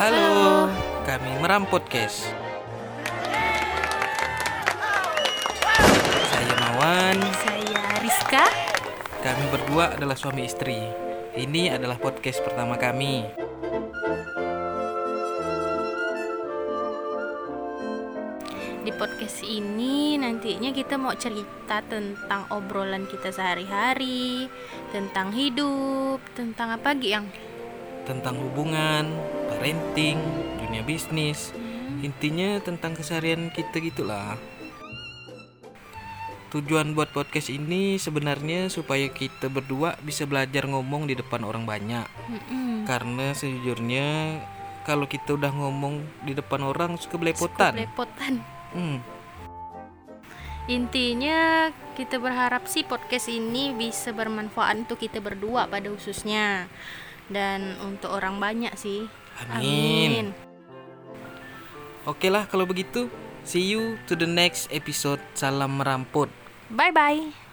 Halo, Kami Meram Podcast. Saya Mawan. Saya Rizka. Kami berdua adalah suami istri. Ini adalah podcast pertama kami. Di podcast ini nantinya kita mau cerita tentang obrolan kita sehari-hari, tentang hidup, tentang apa gitu yang tentang hubungan, parenting, dunia bisnis, intinya tentang keseharian kita gitulah. Tujuan buat podcast ini sebenarnya supaya kita berdua bisa belajar ngomong di depan orang banyak. Karena sejujurnya kalau kita udah ngomong di depan orang suka belepotan. Intinya kita berharap sih podcast ini bisa bermanfaat untuk kita berdua pada khususnya, dan untuk orang banyak sih. Amin. Oke lah kalau begitu. See you to the next episode. Salam merampot. Bye bye.